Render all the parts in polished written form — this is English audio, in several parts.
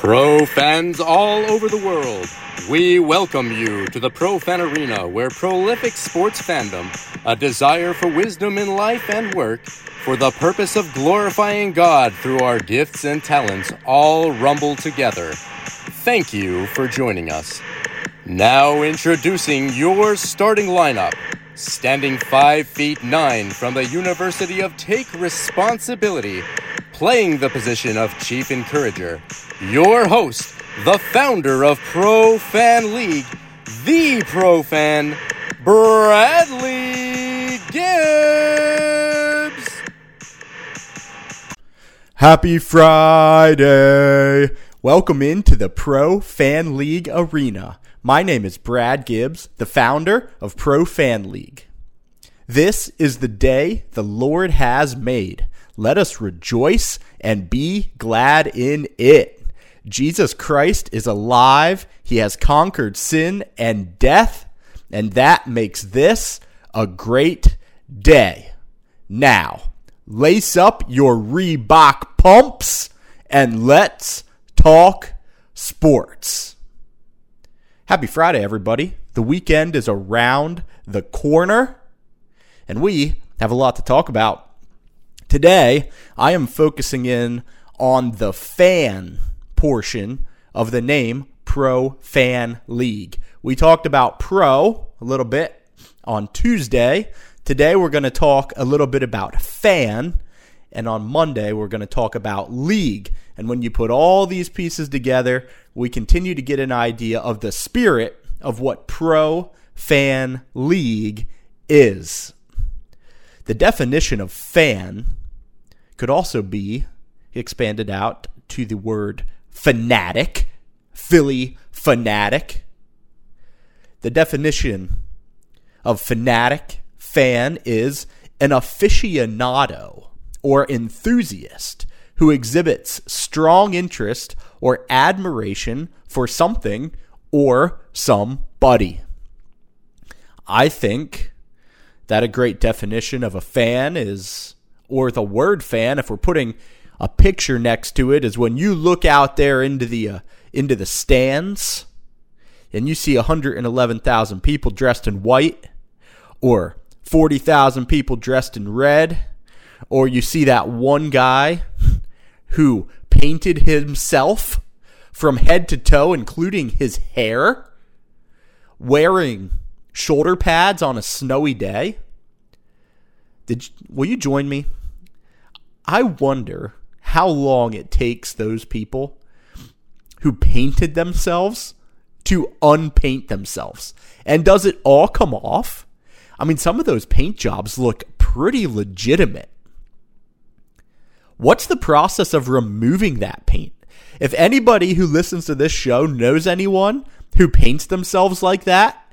Pro fans all over the world, we welcome you to the Pro Fan Arena, where prolific sports fandom, a desire for wisdom in life and work, for the purpose of glorifying God through our gifts and talents, all rumble together. Thank you for joining us. Now introducing your starting lineup. Standing 5'9" from the University of Take Responsibility, playing the position of Chief Encourager, your host, the founder of Pro Fan League, the Pro Fan, Bradley Gibbs. Happy Friday. Welcome into the Pro Fan League Arena. My name is Brad Gibbs, the founder of Pro Fan League. This is the day the Lord has made. Let us rejoice and be glad in it. Jesus Christ is alive. He has conquered sin and death, and that makes this a great day. Now, lace up your Reebok pumps and let's talk sports. Happy Friday, everybody. The weekend is around the corner, and we have a lot to talk about. Today, I am focusing in on the fan portion of the name Pro Fan League. We talked about pro a little bit on Tuesday. Today, we're going to talk a little bit about fan, and on Monday, we're going to talk about league. And when you put all these pieces together, we continue to get an idea of the spirit of what Pro Fan League is. The definition of fan could also be expanded out to the word fanatic, Philly fanatic. The definition of fanatic, fan, is an aficionado or enthusiast who exhibits strong interest or admiration for something or somebody. I think that a great definition of a fan is, or the word fan, if we're putting a picture next to it, is when you look out there into the stands and you see 111,000 people dressed in white or 40,000 people dressed in red, or you see that one guy who painted himself from head to toe, including his hair, wearing shoulder pads on a snowy day. Will you join me? I wonder how long it takes those people who painted themselves to unpaint themselves. And does it all come off? I mean, some of those paint jobs look pretty legitimate. What's the process of removing that paint? If anybody who listens to this show knows anyone who paints themselves like that,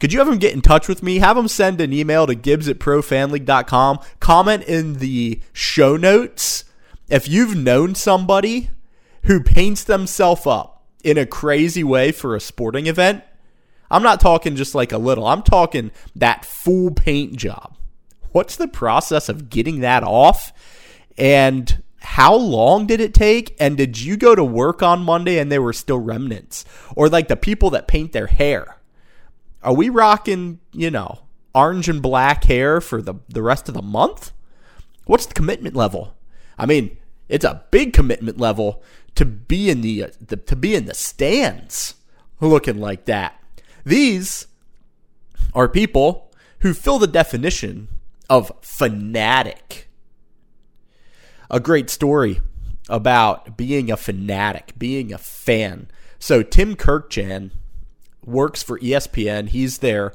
could you have them get in touch with me? Have them send an email to gibbs@profanleague.com. Comment in the show notes if you've known somebody who paints themselves up in a crazy way for a sporting event. I'm not talking just like a little. I'm talking that full paint job. What's the process of getting that off? And how long did it take? And did you go to work on Monday and there were still remnants? Or like the people that paint their hair. Are we rocking, orange and black hair for the rest of the month? What's the commitment level? I mean, it's a big commitment level to be in the stands looking like that. These are people who fill the definition of fanatic. A great story about being a fanatic, being a fan. So Tim Kurkjian works for ESPN. He's their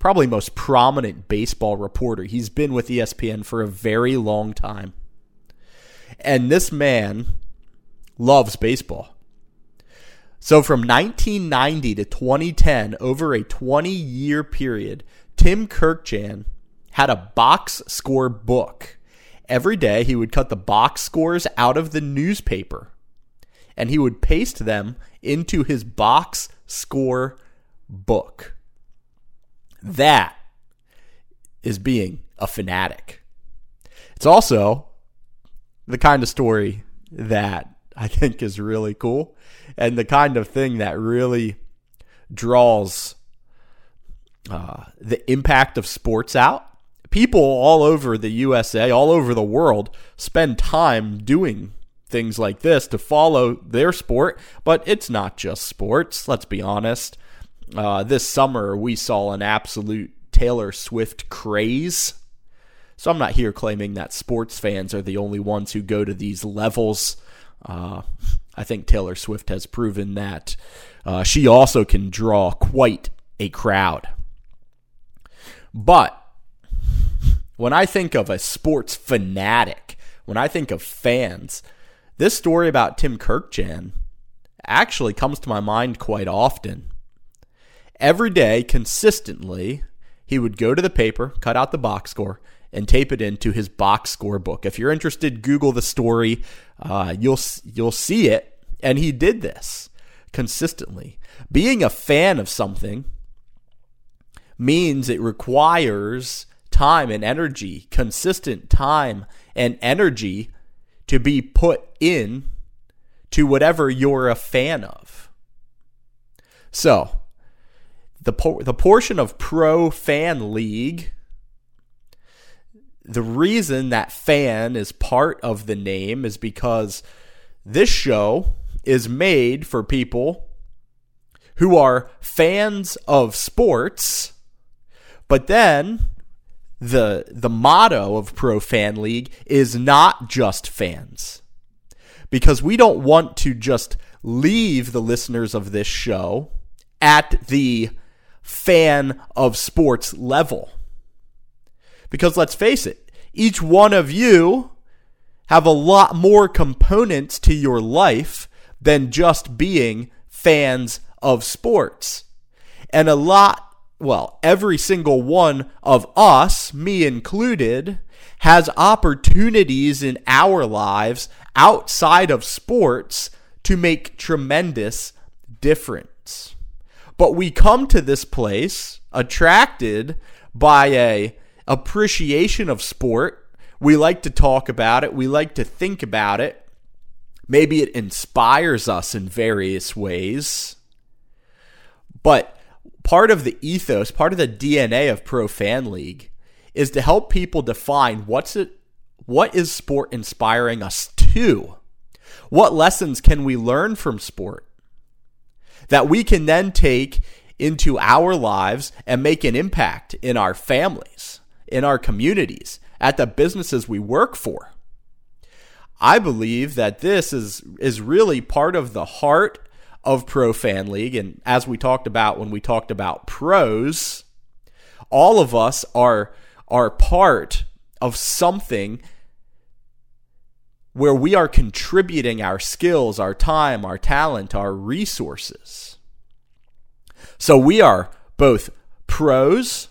probably most prominent baseball reporter. He's been with ESPN for a very long time. And this man loves baseball. So from 1990 to 2010, over a 20-year period, Tim Kurkjian had a box score book. Every day, he would cut the box scores out of the newspaper, and he would paste them into his box score book. That is being a fanatic. It's also the kind of story that I think is really cool, and the kind of thing that really draws the impact of sports out. People all over the USA, all over the world, spend time doing things like this to follow their sport, but it's not just sports, let's be honest. This summer, we saw an absolute Taylor Swift craze. So I'm not here claiming that sports fans are the only ones who go to these levels. I think Taylor Swift has proven that she also can draw quite a crowd. But when I think of a sports fanatic, when I think of fans, this story about Tim Kurkjian actually comes to my mind quite often. Every day, consistently, he would go to the paper, cut out the box score, and tape it into his box score book. If you're interested, Google the story. You'll see it. And he did this consistently. Being a fan of something means it requires time and energy, consistent time and energy to be put in to whatever you're a fan of. So, the portion of Pro Fan League, the reason that fan is part of the name is because this show is made for people who are fans of sports, but then the motto of Pro Fan League is not just fans, because we don't want to just leave the listeners of this show at the fan of sports level. Because let's face it, each one of you have a lot more components to your life than just being fans of sports. And every single one of us, me included, has opportunities in our lives outside of sports to make tremendous difference. But we come to this place attracted by a appreciation of sport. We like to talk about it. We like to think about it. Maybe it inspires us in various ways. But part of the ethos, part of the DNA of Pro Fan League is to help people define what is sport inspiring us to? What lessons can we learn from sport that we can then take into our lives and make an impact in our families, in our communities, at the businesses we work for? I believe that this is really part of the heart of Pro Fan League. And as we talked about when we talked about pros, all of us are part of something where we are contributing our skills, our time, our talent, our resources. So we are both pros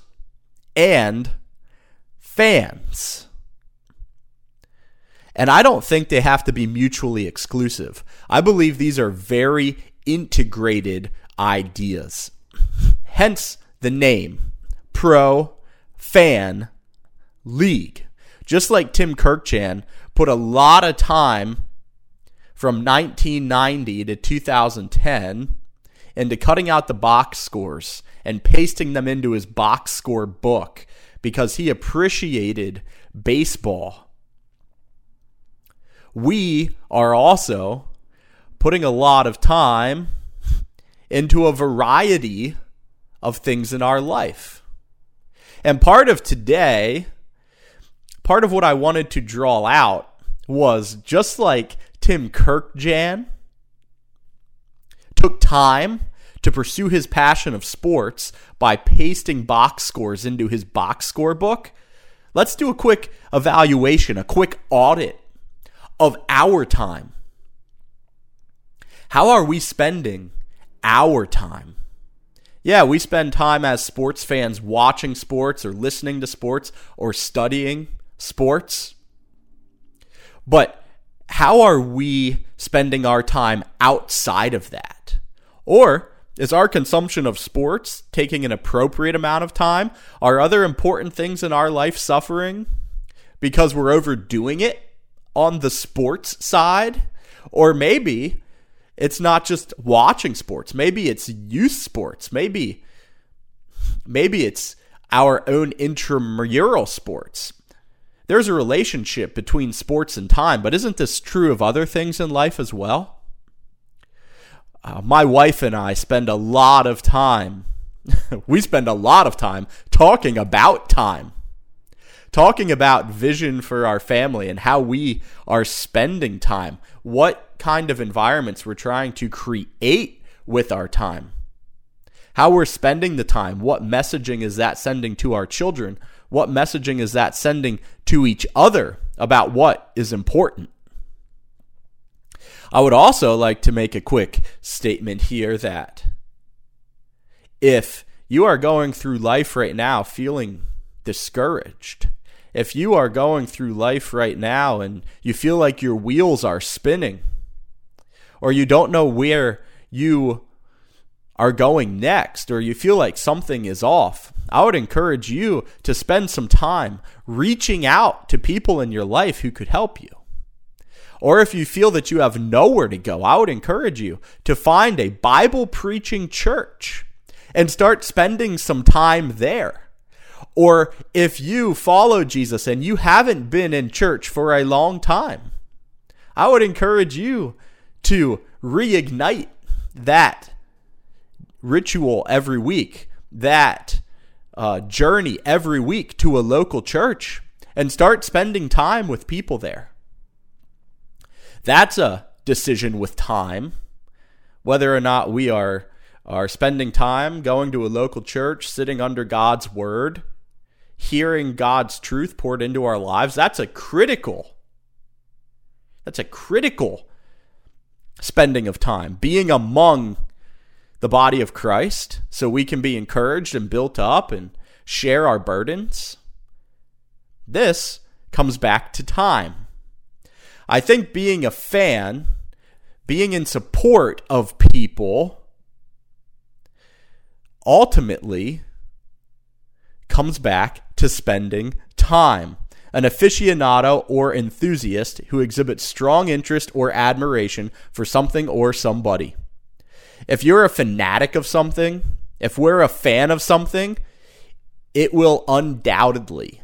and fans. And I don't think they have to be mutually exclusive. I believe these are very integrated ideas. Hence the name, Pro Fan League. Just like Tim Kurkjian put a lot of time from 1990 to 2010 into cutting out the box scores and pasting them into his box score book, because he appreciated baseball. We are also putting a lot of time into a variety of things in our life. And part of what I wanted to draw out was, just like Tim Kurkjian took time to pursue his passion of sports by pasting box scores into his box score book, let's do a quick evaluation, a quick audit of our time. How are we spending our time? Yeah, we spend time as sports fans watching sports or listening to sports or studying sports. But how are we spending our time outside of that? Or is our consumption of sports taking an appropriate amount of time? Are other important things in our life suffering because we're overdoing it on the sports side? Or maybe it's not just watching sports. Maybe it's youth sports. Maybe it's our own intramural sports. There's a relationship between sports and time, but isn't this true of other things in life as well? My wife and I spend a lot of time, we spend a lot of time talking about time, talking about vision for our family and how we are spending time, what kind of environments we're trying to create with our time, how we're spending the time, what messaging is that sending to our children? What messaging is that sending to each other about what is important? I would also like to make a quick statement here that if you are going through life right now feeling discouraged, if you are going through life right now and you feel like your wheels are spinning, or you don't know where you are going next, or you feel like something is off, I would encourage you to spend some time reaching out to people in your life who could help you. Or if you feel that you have nowhere to go, I would encourage you to find a Bible preaching church and start spending some time there. Or if you follow Jesus and you haven't been in church for a long time, I would encourage you to reignite that ritual every week, that journey every week to a local church, and start spending time with people there. That's a decision with time, whether or not we are spending time going to a local church, sitting under God's word, hearing God's truth poured into our lives. That's a critical spending of time, being among the body of Christ, so we can be encouraged and built up and share our burdens. This comes back to time. I think being a fan, being in support of people, ultimately comes back to spending time. An aficionado or enthusiast who exhibits strong interest or admiration for something or somebody. If you're a fanatic of something, if we're a fan of something, it will undoubtedly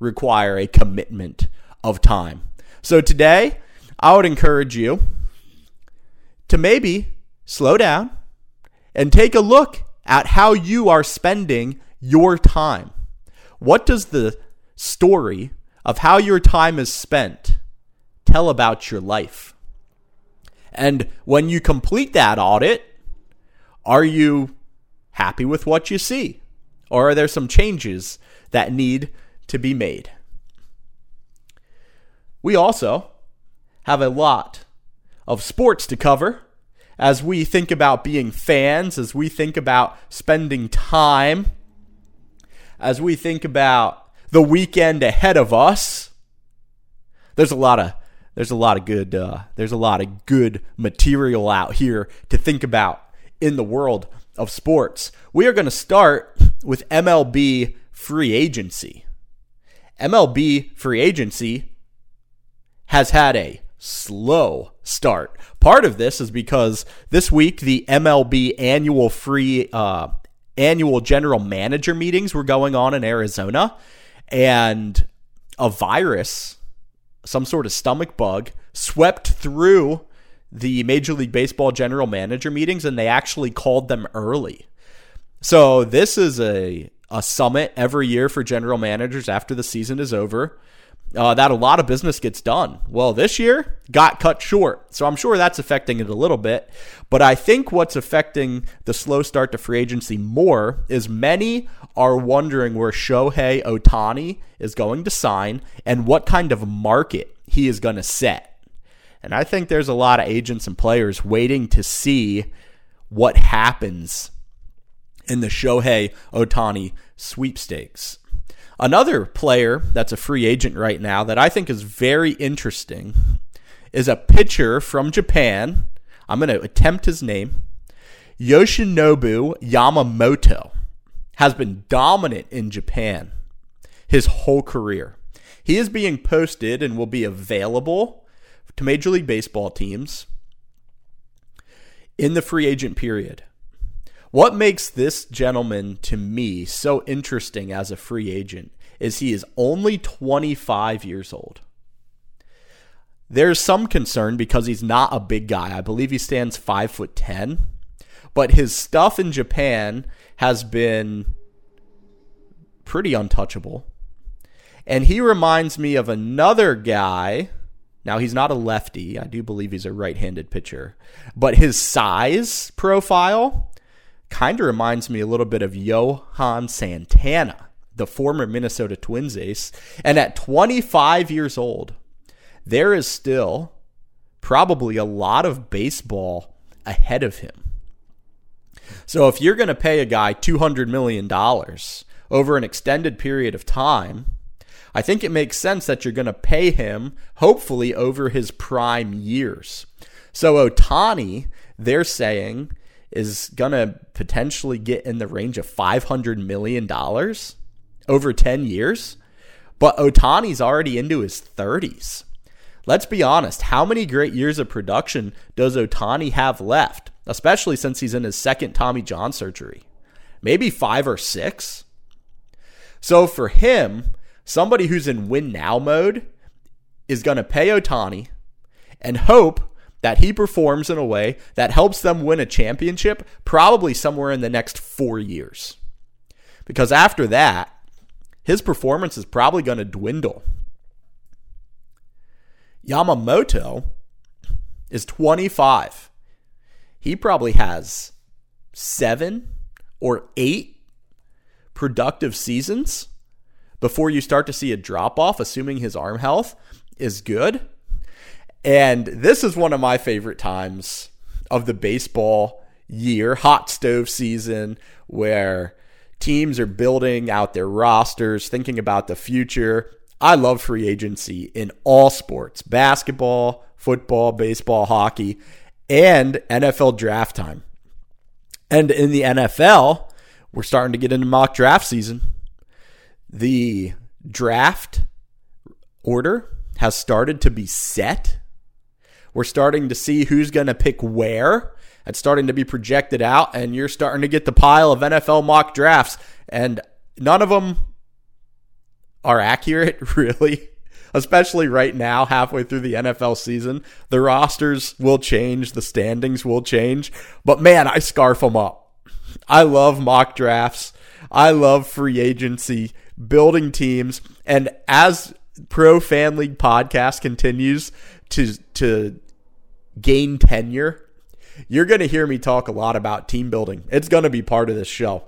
require a commitment of time. So today, I would encourage you to maybe slow down and take a look at how you are spending your time. What does the story of how your time is spent tell about your life? And when you complete that audit, are you happy with what you see? Or are there some changes that need to be made? We also have a lot of sports to cover as we think about being fans, as we think about spending time, as we think about the weekend ahead of us. There's a lot of good material out here to think about in the world of sports. We are going to start with MLB free agency. MLB free agency has had a slow start. Part of this is because this week the MLB annual general manager meetings were going on in Arizona, and a virus, some sort of stomach bug, swept through the Major League Baseball general manager meetings, and they actually called them early. So this is a summit every year for general managers after the season is over, that a lot of business gets done. Well, this year got cut short. So I'm sure that's affecting it a little bit. But I think what's affecting the slow start to free agency more is many are wondering where Shohei Ohtani is going to sign and what kind of market he is going to set. And I think there's a lot of agents and players waiting to see what happens in the Shohei Ohtani sweepstakes. Another player that's a free agent right now that I think is very interesting is a pitcher from Japan. I'm going to attempt his name. Yoshinobu Yamamoto has been dominant in Japan his whole career. He is being posted and will be available to Major League Baseball teams in the free agent period. What makes this gentleman, to me, so interesting as a free agent is he is only 25 years old. There's some concern because he's not a big guy. I believe he stands 5'10", but his stuff in Japan has been pretty untouchable. And he reminds me of another guy. Now, he's not a lefty. I do believe he's a right-handed pitcher. But his size profile kind of reminds me a little bit of Johan Santana, the former Minnesota Twins ace. And at 25 years old, there is still probably a lot of baseball ahead of him. So if you're going to pay a guy $200 million over an extended period of time, I think it makes sense that you're going to pay him, hopefully, over his prime years. So Ohtani, they're saying, is going to potentially get in the range of $500 million over 10 years. But Ohtani's already into his 30s. Let's be honest. How many great years of production does Ohtani have left? Especially since he's in his second Tommy John surgery. Maybe 5 or 6. So for him, somebody who's in win-now mode is going to pay Ohtani and hope that he performs in a way that helps them win a championship probably somewhere in the next 4 years. Because after that, his performance is probably going to dwindle. Yamamoto is 25. He probably has 7 or 8 productive seasons before you start to see a drop-off, assuming his arm health is good. And this is one of my favorite times of the baseball year, hot stove season, where teams are building out their rosters, thinking about the future. I love free agency in all sports, basketball, football, baseball, hockey, and NFL draft time. And in the NFL, we're starting to get into mock draft season. The draft order has started to be set. We're starting to see who's going to pick where. It's starting to be projected out, and you're starting to get the pile of NFL mock drafts, and none of them are accurate, really, especially right now, halfway through the NFL season. The rosters will change. The standings will change. But, man, I scarf them up. I love mock drafts. I love free agency, building teams, and as Pro Fan League podcast continues to gain tenure, you're going to hear me talk a lot about team building. It's going to be part of this show.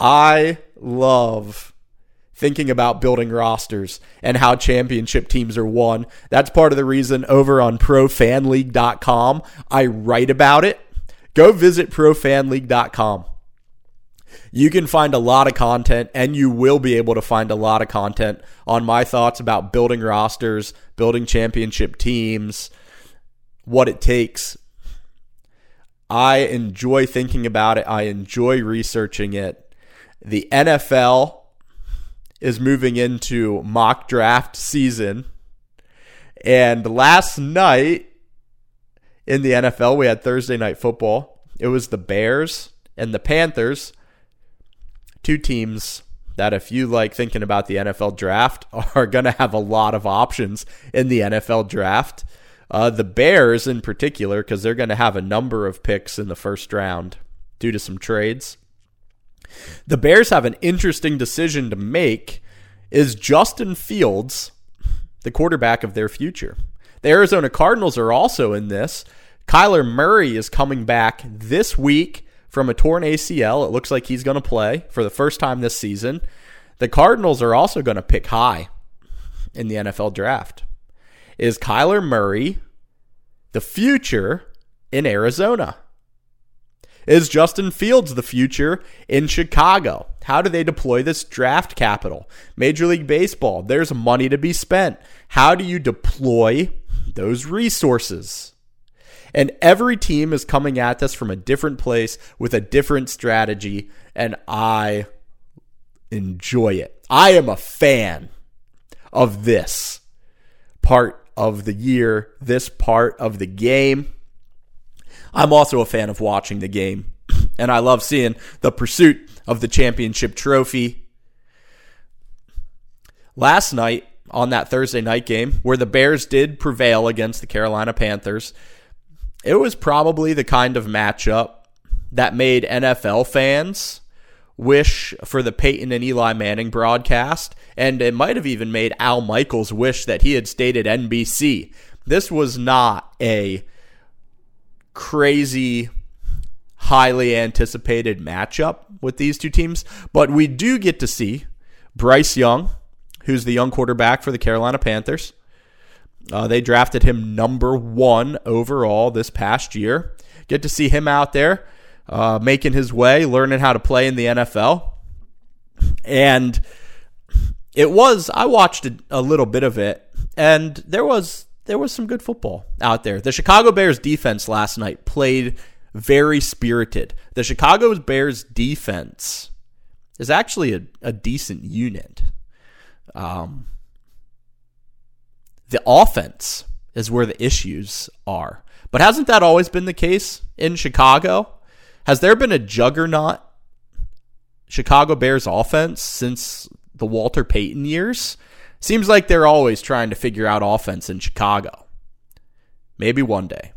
I love thinking about building rosters and how championship teams are won. That's part of the reason over on profanleague.com I write about it. Go visit profanleague.com. You can find a lot of content, and you will be able to find a lot of content on my thoughts about building rosters, building championship teams, what it takes. I enjoy thinking about it. I enjoy researching it. The NFL is moving into mock draft season. And last night in the NFL, we had Thursday Night Football. It was the Bears and the Panthers. Two teams that, if you like thinking about the NFL draft, are going to have a lot of options in the NFL draft. The Bears in particular, because they're going to have a number of picks in the first round due to some trades. The Bears have an interesting decision to make. Is Justin Fields the quarterback of their future? The Arizona Cardinals are also in this. Kyler Murray is coming back this week from a torn ACL. It looks like he's going to play for the first time this season. The Cardinals are also going to pick high in the NFL draft. Is Kyler Murray the future in Arizona? Is Justin Fields the future in Chicago? How do they deploy this draft capital? Major League Baseball, there's money to be spent. How do you deploy those resources? And every team is coming at this from a different place with a different strategy, and I enjoy it. I am a fan of this part of the year, this part of the game. I'm also a fan of watching the game, and I love seeing the pursuit of the championship trophy. Last night, on that Thursday night game, where the Bears did prevail against the Carolina Panthers, it was probably the kind of matchup that made NFL fans wish for the Peyton and Eli Manning broadcast, and it might have even made Al Michaels wish that he had stayed at NBC. This was not a crazy, highly anticipated matchup with these two teams, but we do get to see Bryce Young, who's the young quarterback for the Carolina Panthers. They drafted him number 1 overall this past year. Get to see him out there making his way, learning how to play in the NFL. And I watched a little bit of it, and there was some good football out there. The Chicago Bears defense last night played very spirited. The Chicago Bears defense is actually a decent unit. The offense is where the issues are. But hasn't that always been the case in Chicago? Has there been a juggernaut Chicago Bears offense since the Walter Payton years? Seems like they're always trying to figure out offense in Chicago. Maybe one day.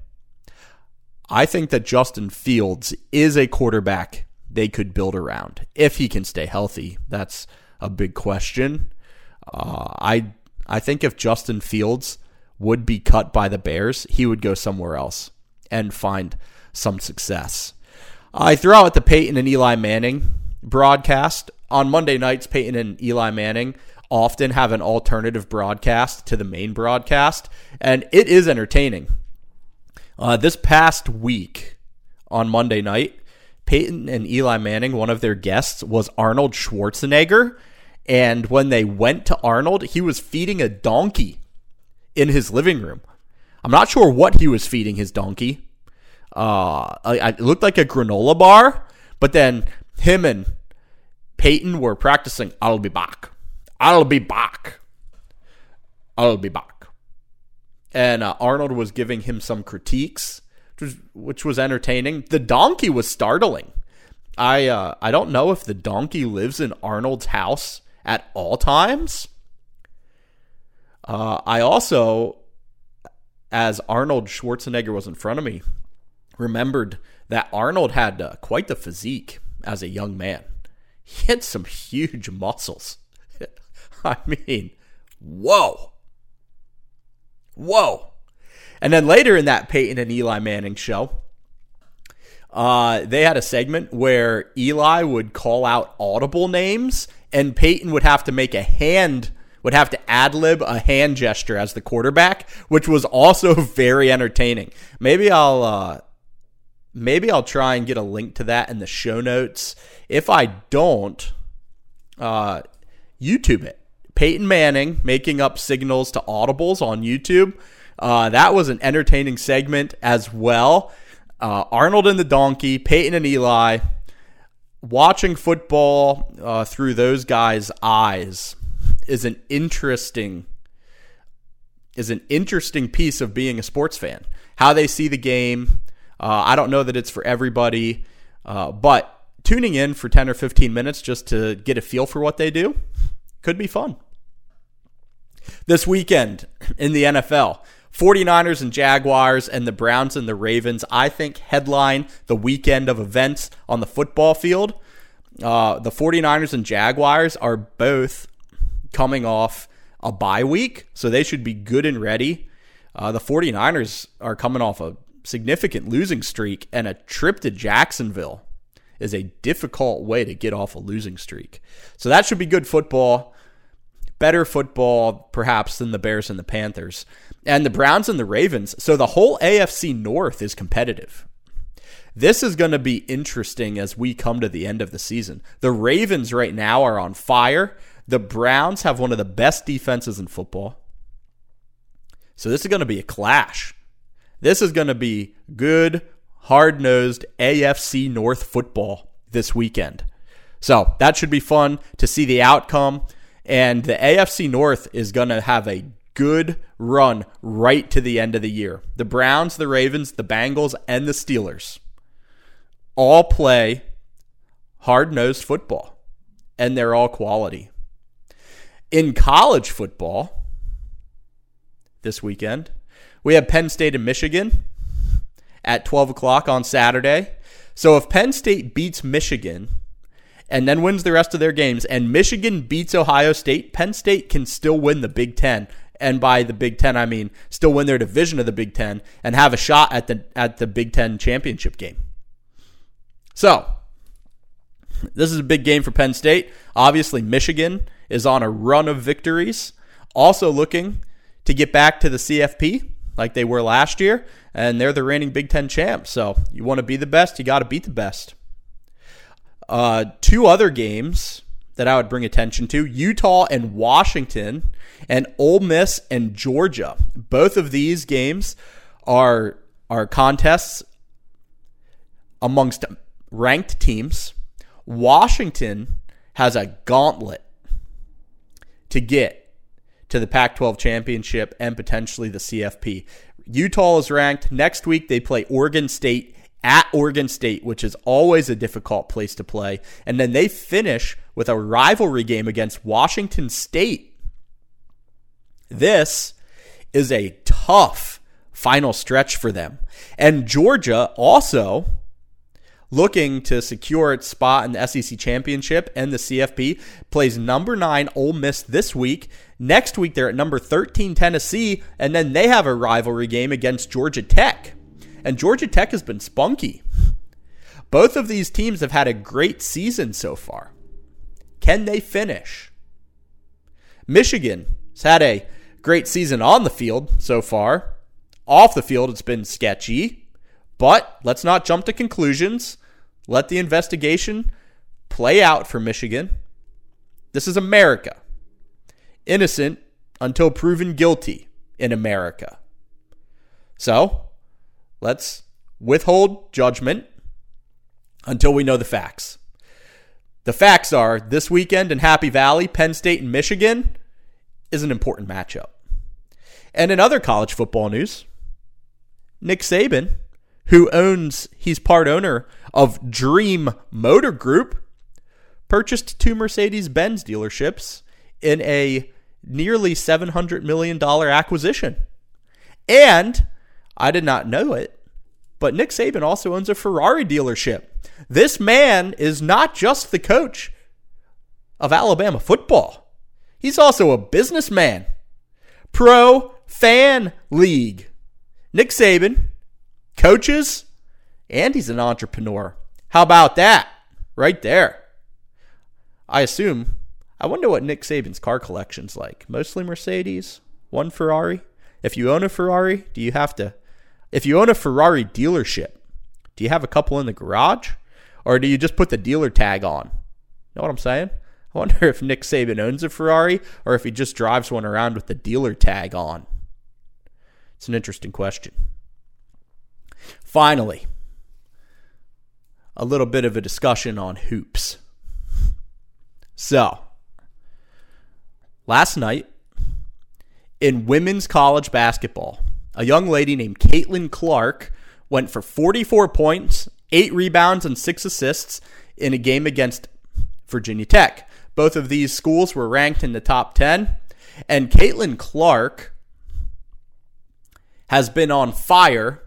I think that Justin Fields is a quarterback they could build around if he can stay healthy. That's a big question. I think if Justin Fields would be cut by the Bears, he would go somewhere else and find some success. I threw out the Peyton and Eli Manning broadcast. On Monday nights, Peyton and Eli Manning often have an alternative broadcast to the main broadcast, and it is entertaining. This past week, on Monday night, Peyton and Eli Manning, one of their guests was Arnold Schwarzenegger. And when they went to Arnold, he was feeding a donkey in his living room. I'm not sure what he was feeding his donkey. It looked like a granola bar, but then him and Peyton were practicing, "I'll be back. I'll be back. I'll be back." And Arnold was giving him some critiques, which was entertaining. The donkey was startling. I don't know if the donkey lives in Arnold's house at all times. I also, as Arnold Schwarzenegger was in front of me, remembered that Arnold had quite the physique as a young man. He had some huge muscles. I mean, whoa. Whoa. And then later in that Peyton and Eli Manning show, they had a segment where Eli would call out audible names, and Peyton would have to ad-lib a hand gesture as the quarterback, which was also very entertaining. Maybe I'll try and get a link to that in the show notes. If I don't, YouTube it. Peyton Manning making up signals to audibles on YouTube. That was an entertaining segment as well. Arnold and the donkey, Peyton and Eli, watching football through those guys' eyes is an interesting piece of being a sports fan. How they see the game. I don't know that it's for everybody, but tuning in for 10 or 15 minutes just to get a feel for what they do could be fun. This weekend in the NFL, 49ers and Jaguars and the Browns and the Ravens, I think, headline the weekend of events on the football field. The 49ers and Jaguars are both coming off a bye week, so they should be good and ready. The 49ers are coming off a significant losing streak, and a trip to Jacksonville is a difficult way to get off a losing streak. So that should be good football. Better football, perhaps, than the Bears and the Panthers. And the Browns and the Ravens. So the whole AFC North is competitive. This is going to be interesting as we come to the end of the season. The Ravens right now are on fire. The Browns have one of the best defenses in football. So this is going to be a clash. This is going to be good, hard-nosed AFC North football this weekend. So that should be fun to see the outcome. And the AFC North is going to have a good run right to the end of the year. The Browns, the Ravens, the Bengals, and the Steelers all play hard-nosed football, and they're all quality. In college football this weekend, we have Penn State and Michigan at 12 o'clock on Saturday. So if Penn State beats Michigan and then wins the rest of their games, and Michigan beats Ohio State, Penn State can still win the Big Ten. And by the Big Ten, I mean still win their division of the Big Ten and have a shot at the Big Ten championship game. So this is a big game for Penn State. Obviously, Michigan is on a run of victories, also looking to get back to the CFP like they were last year, and they're the reigning Big Ten champs. So you want to be the best, you got to beat the best. Two other games that I would bring attention to, Utah and Washington, and Ole Miss and Georgia. Both of these games are contests amongst ranked teams. Washington has a gauntlet to get to the Pac-12 championship and potentially the CFP. Utah is ranked. Next week, they play Oregon State at Oregon State, which is always a difficult place to play. And then they finish with a rivalry game against Washington State. This is a tough final stretch for them. And Georgia also looking to secure its spot in the SEC championship and the CFP, plays number 9 Ole Miss this week. Next week, they're at number 13 Tennessee, and then they have a rivalry game against Georgia Tech. And Georgia Tech has been spunky. Both of these teams have had a great season so far. Can they finish? Michigan has had a great season on the field so far. Off the field, it's been sketchy. But let's not jump to conclusions. Let the investigation play out for Michigan. This is America. Innocent until proven guilty in America. So let's withhold judgment until we know the facts. The facts are this weekend in Happy Valley, Penn State and Michigan is an important matchup. And in other college football news, Nick Saban, who he's part owner of Dream Motor Group, purchased 2 Mercedes-Benz dealerships in a nearly $700 million acquisition. And I did not know it, but Nick Saban also owns a Ferrari dealership. This man is not just the coach of Alabama football. He's also a businessman. Pro Fan League. Nick Saban coaches, and he's an entrepreneur. How about that? Right there. I wonder what Nick Saban's car collection's like. Mostly Mercedes, one Ferrari. If you own a Ferrari, if you own a Ferrari dealership, do you have a couple in the garage? Or do you just put the dealer tag on? Know what I'm saying? I wonder if Nick Saban owns a Ferrari or if he just drives one around with the dealer tag on. It's an interesting question. Finally, a little bit of a discussion on hoops. So, last night, in women's college basketball, a young lady named Caitlyn Clark went for 44 points, 8 rebounds, and 6 assists in a game against Virginia Tech. Both of these schools were ranked in the top 10, and Caitlyn Clark has been on fire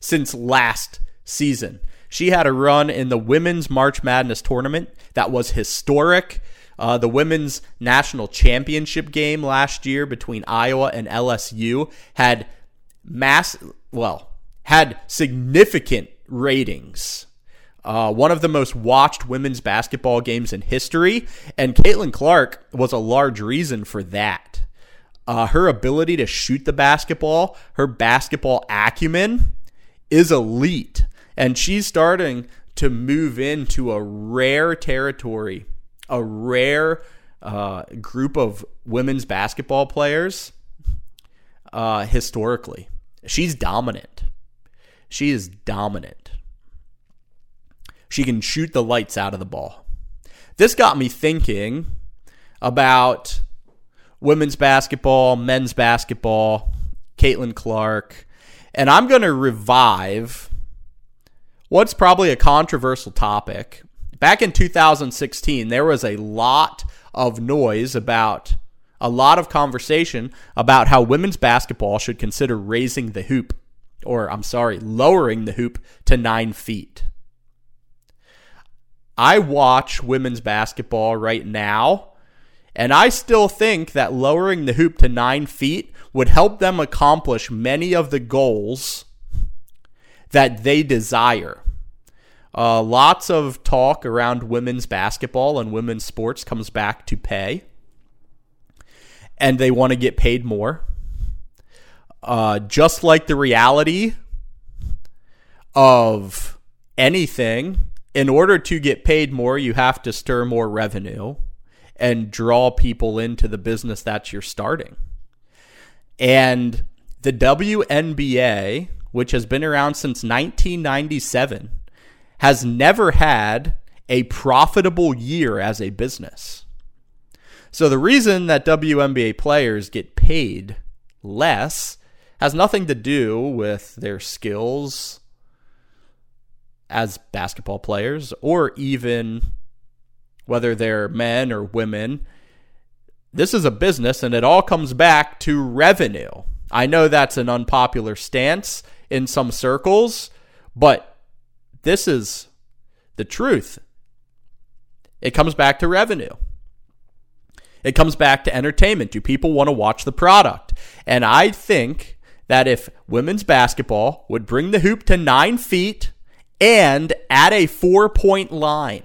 since last season. She had a run in the women's March Madness tournament that was historic. The women's national championship game last year between Iowa and LSU had significant ratings. One of the most watched women's basketball games in history, and Caitlyn Clark was a large reason for that. Her ability to shoot the basketball, her basketball acumen is elite, and she's starting to move into a rare territory, a rare group of women's basketball players historically. She's dominant. She is dominant. She can shoot the lights out of the ball. This got me thinking about women's basketball, men's basketball, Caitlyn Clark. And I'm going to revive what's probably a controversial topic. Back in 2016, there was a lot of noise about, a lot of conversation about how women's basketball should consider raising the hoop, or I'm sorry, lowering the hoop to 9 feet. I watch women's basketball right now, and I still think that lowering the hoop to 9 feet would help them accomplish many of the goals that they desire. Lots of talk around women's basketball and women's sports comes back to pay, and they want to get paid more. Just like the reality of anything, in order to get paid more, you have to stir more revenue and draw people into the business that you're starting. And the WNBA, which has been around since 1997, has never had a profitable year as a business. So the reason that WNBA players get paid less has nothing to do with their skills as basketball players, or even whether they're men or women. This is a business, and it all comes back to revenue. I know that's an unpopular stance in some circles, but this is the truth. It comes back to revenue. It comes back to entertainment. Do people want to watch the product? And I think that if women's basketball would bring the hoop to 9 feet and add a 4-point line,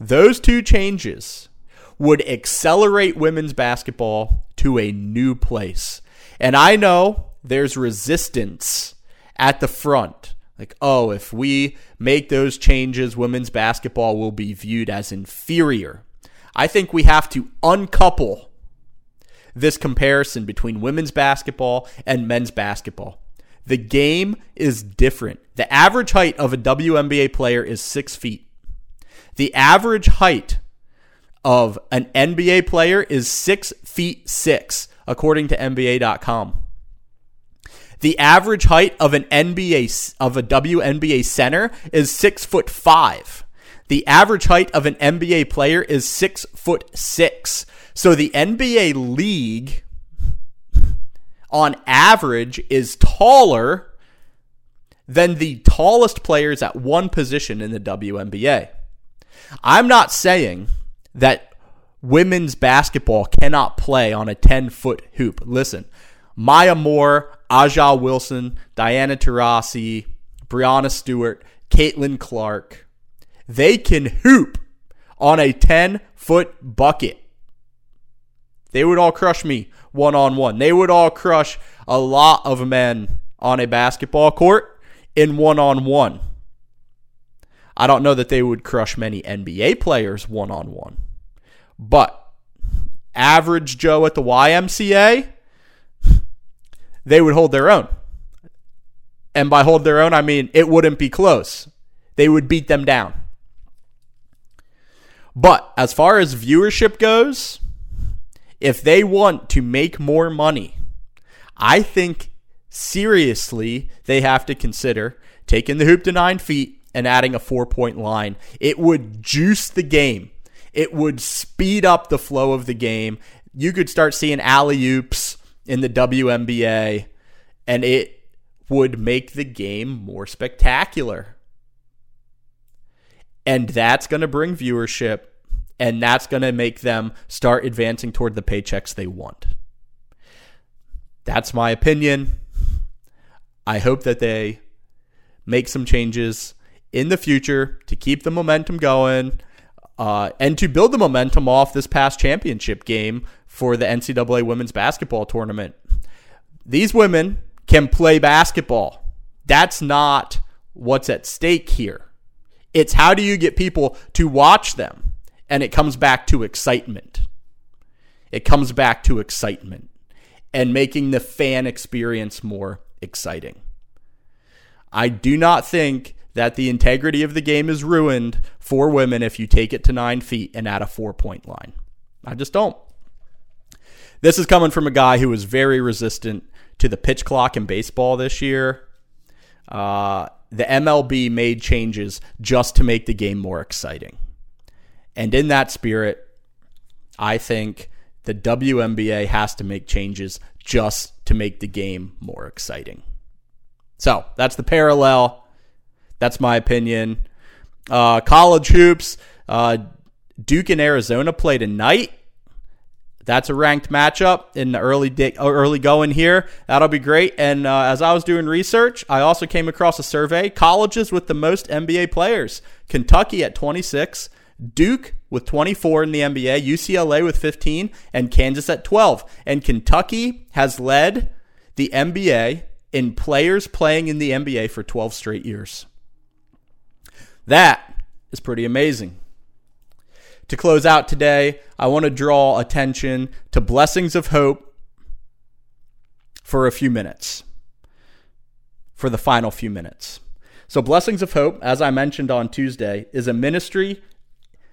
those two changes would accelerate women's basketball to a new place. And I know there's resistance at the front. Like, oh, if we make those changes, women's basketball will be viewed as inferior. I think we have to uncouple this comparison between women's basketball and men's basketball. The game is different. The average height of a WNBA player is 6 feet. The average height of an NBA player is 6'6", according to NBA.com. The average height of a WNBA center is 6'5". The average height of an NBA player is 6'6". So the NBA league, on average, is taller than the tallest players at one position in the WNBA. I'm not saying that women's basketball cannot play on a 10-foot hoop. Listen, Maya Moore, A'ja Wilson, Diana Taurasi, Breonna Stewart, Caitlyn Clark, they can hoop on a 10-foot bucket. They would all crush me one-on-one. They would all crush a lot of men on a basketball court in one-on-one. I don't know that they would crush many NBA players one-on-one. But average Joe at the YMCA, they would hold their own. And by hold their own, I mean it wouldn't be close. They would beat them down. But as far as viewership goes, if they want to make more money, I think seriously they have to consider taking the hoop to 9 feet and adding a 4-point line. It would juice the game. It would speed up the flow of the game. You could start seeing alley-oops in the WNBA, and it would make the game more spectacular. And that's going to bring viewership, and that's going to make them start advancing toward the paychecks they want. That's my opinion. I hope that they make some changes in the future to keep the momentum going and to build the momentum off this past championship game for the NCAA women's basketball tournament. These women can play basketball. That's not what's at stake here. It's how do you get people to watch them? And it comes back to excitement. It comes back to excitement and making the fan experience more exciting. I do not think that the integrity of the game is ruined for women if you take it to 9 feet and add a 4-point line. I just don't. This is coming from a guy who was very resistant to the pitch clock in baseball this year. The MLB made changes just to make the game more exciting. And in that spirit, I think the WNBA has to make changes just to make the game more exciting. So that's the parallel. That's my opinion. College hoops. Duke and Arizona play tonight. That's a ranked matchup in the early going here. That'll be great. And as I was doing research, I also came across a survey. Colleges with the most NBA players. Kentucky at 26, Duke with 24 in the NBA, UCLA with 15, and Kansas at 12. And Kentucky has led the NBA in players playing in the NBA for 12 straight years. That is pretty amazing. To close out today, I want to draw attention to Blessings of Hope for a few minutes, for the final few minutes. So Blessings of Hope, as I mentioned on Tuesday, is a ministry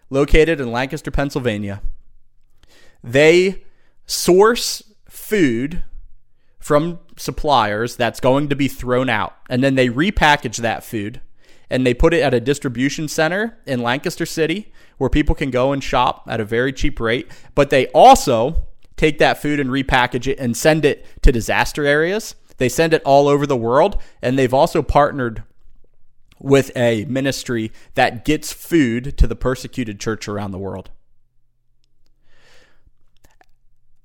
located in Lancaster, Pennsylvania. They source food from suppliers that's going to be thrown out, and then they repackage that food and they put it at a distribution center in Lancaster City where people can go and shop at a very cheap rate. But they also take that food and repackage it and send it to disaster areas. They send it all over the world. And they've also partnered with a ministry that gets food to the persecuted church around the world.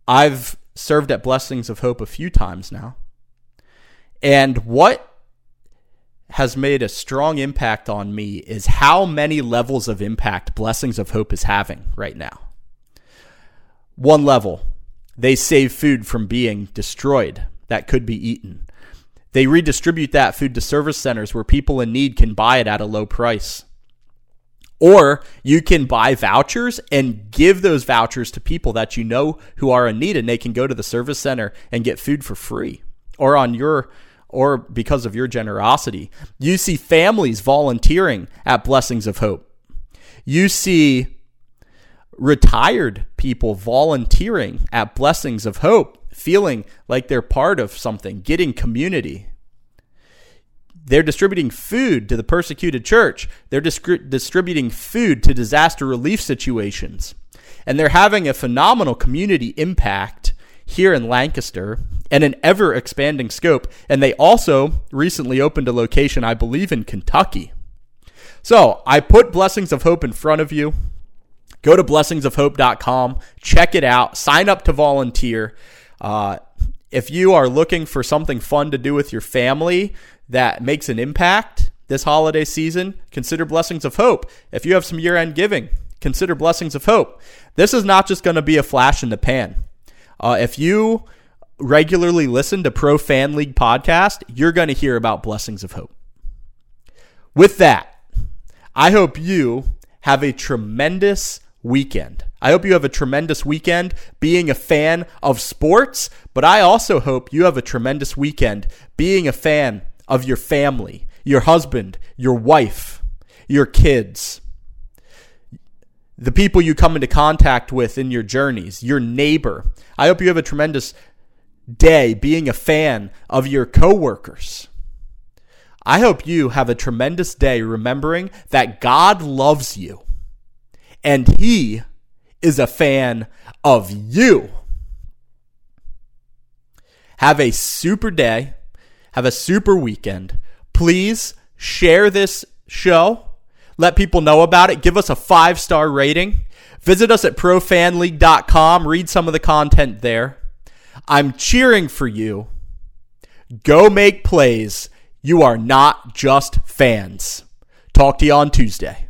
I've served at Blessings of Hope a few times now. And what has made a strong impact on me is how many levels of impact Blessings of Hope is having right now. One level, they save food from being destroyed that could be eaten. They redistribute that food to service centers where people in need can buy it at a low price. Or you can buy vouchers and give those vouchers to people that you know who are in need, and they can go to the service center and get food for free or on your or because of your generosity. You see families volunteering at Blessings of Hope. You see retired people volunteering at Blessings of Hope, feeling like they're part of something, getting community. They're distributing food to the persecuted church. They're distributing food to disaster relief situations. And they're having a phenomenal community impact here in Lancaster, and an ever-expanding scope. And they also recently opened a location, I believe, in Kentucky. So I put Blessings of Hope in front of you. Go to blessingsofhope.com. Check it out. Sign up to volunteer. If you are looking for something fun to do with your family that makes an impact this holiday season, consider Blessings of Hope. If you have some year-end giving, consider Blessings of Hope. This is not just going to be a flash in the pan. If you regularly listen to Pro Fan League podcast, you're going to hear about Blessings of Hope. With that, I hope you have a tremendous weekend. I hope you have a tremendous weekend being a fan of sports, but I also hope you have a tremendous weekend being a fan of your family, your husband, your wife, your kids, the people you come into contact with in your journeys, your neighbor. I hope you have a tremendous day being a fan of your coworkers. I hope you have a tremendous day remembering that God loves you and He is a fan of you. Have a super day. Have a super weekend. Please share this show. Let people know about it. Give us a 5-star rating. Visit us at profanleague.com. Read some of the content there. I'm cheering for you. Go make plays. You are not just fans. Talk to you on Tuesday.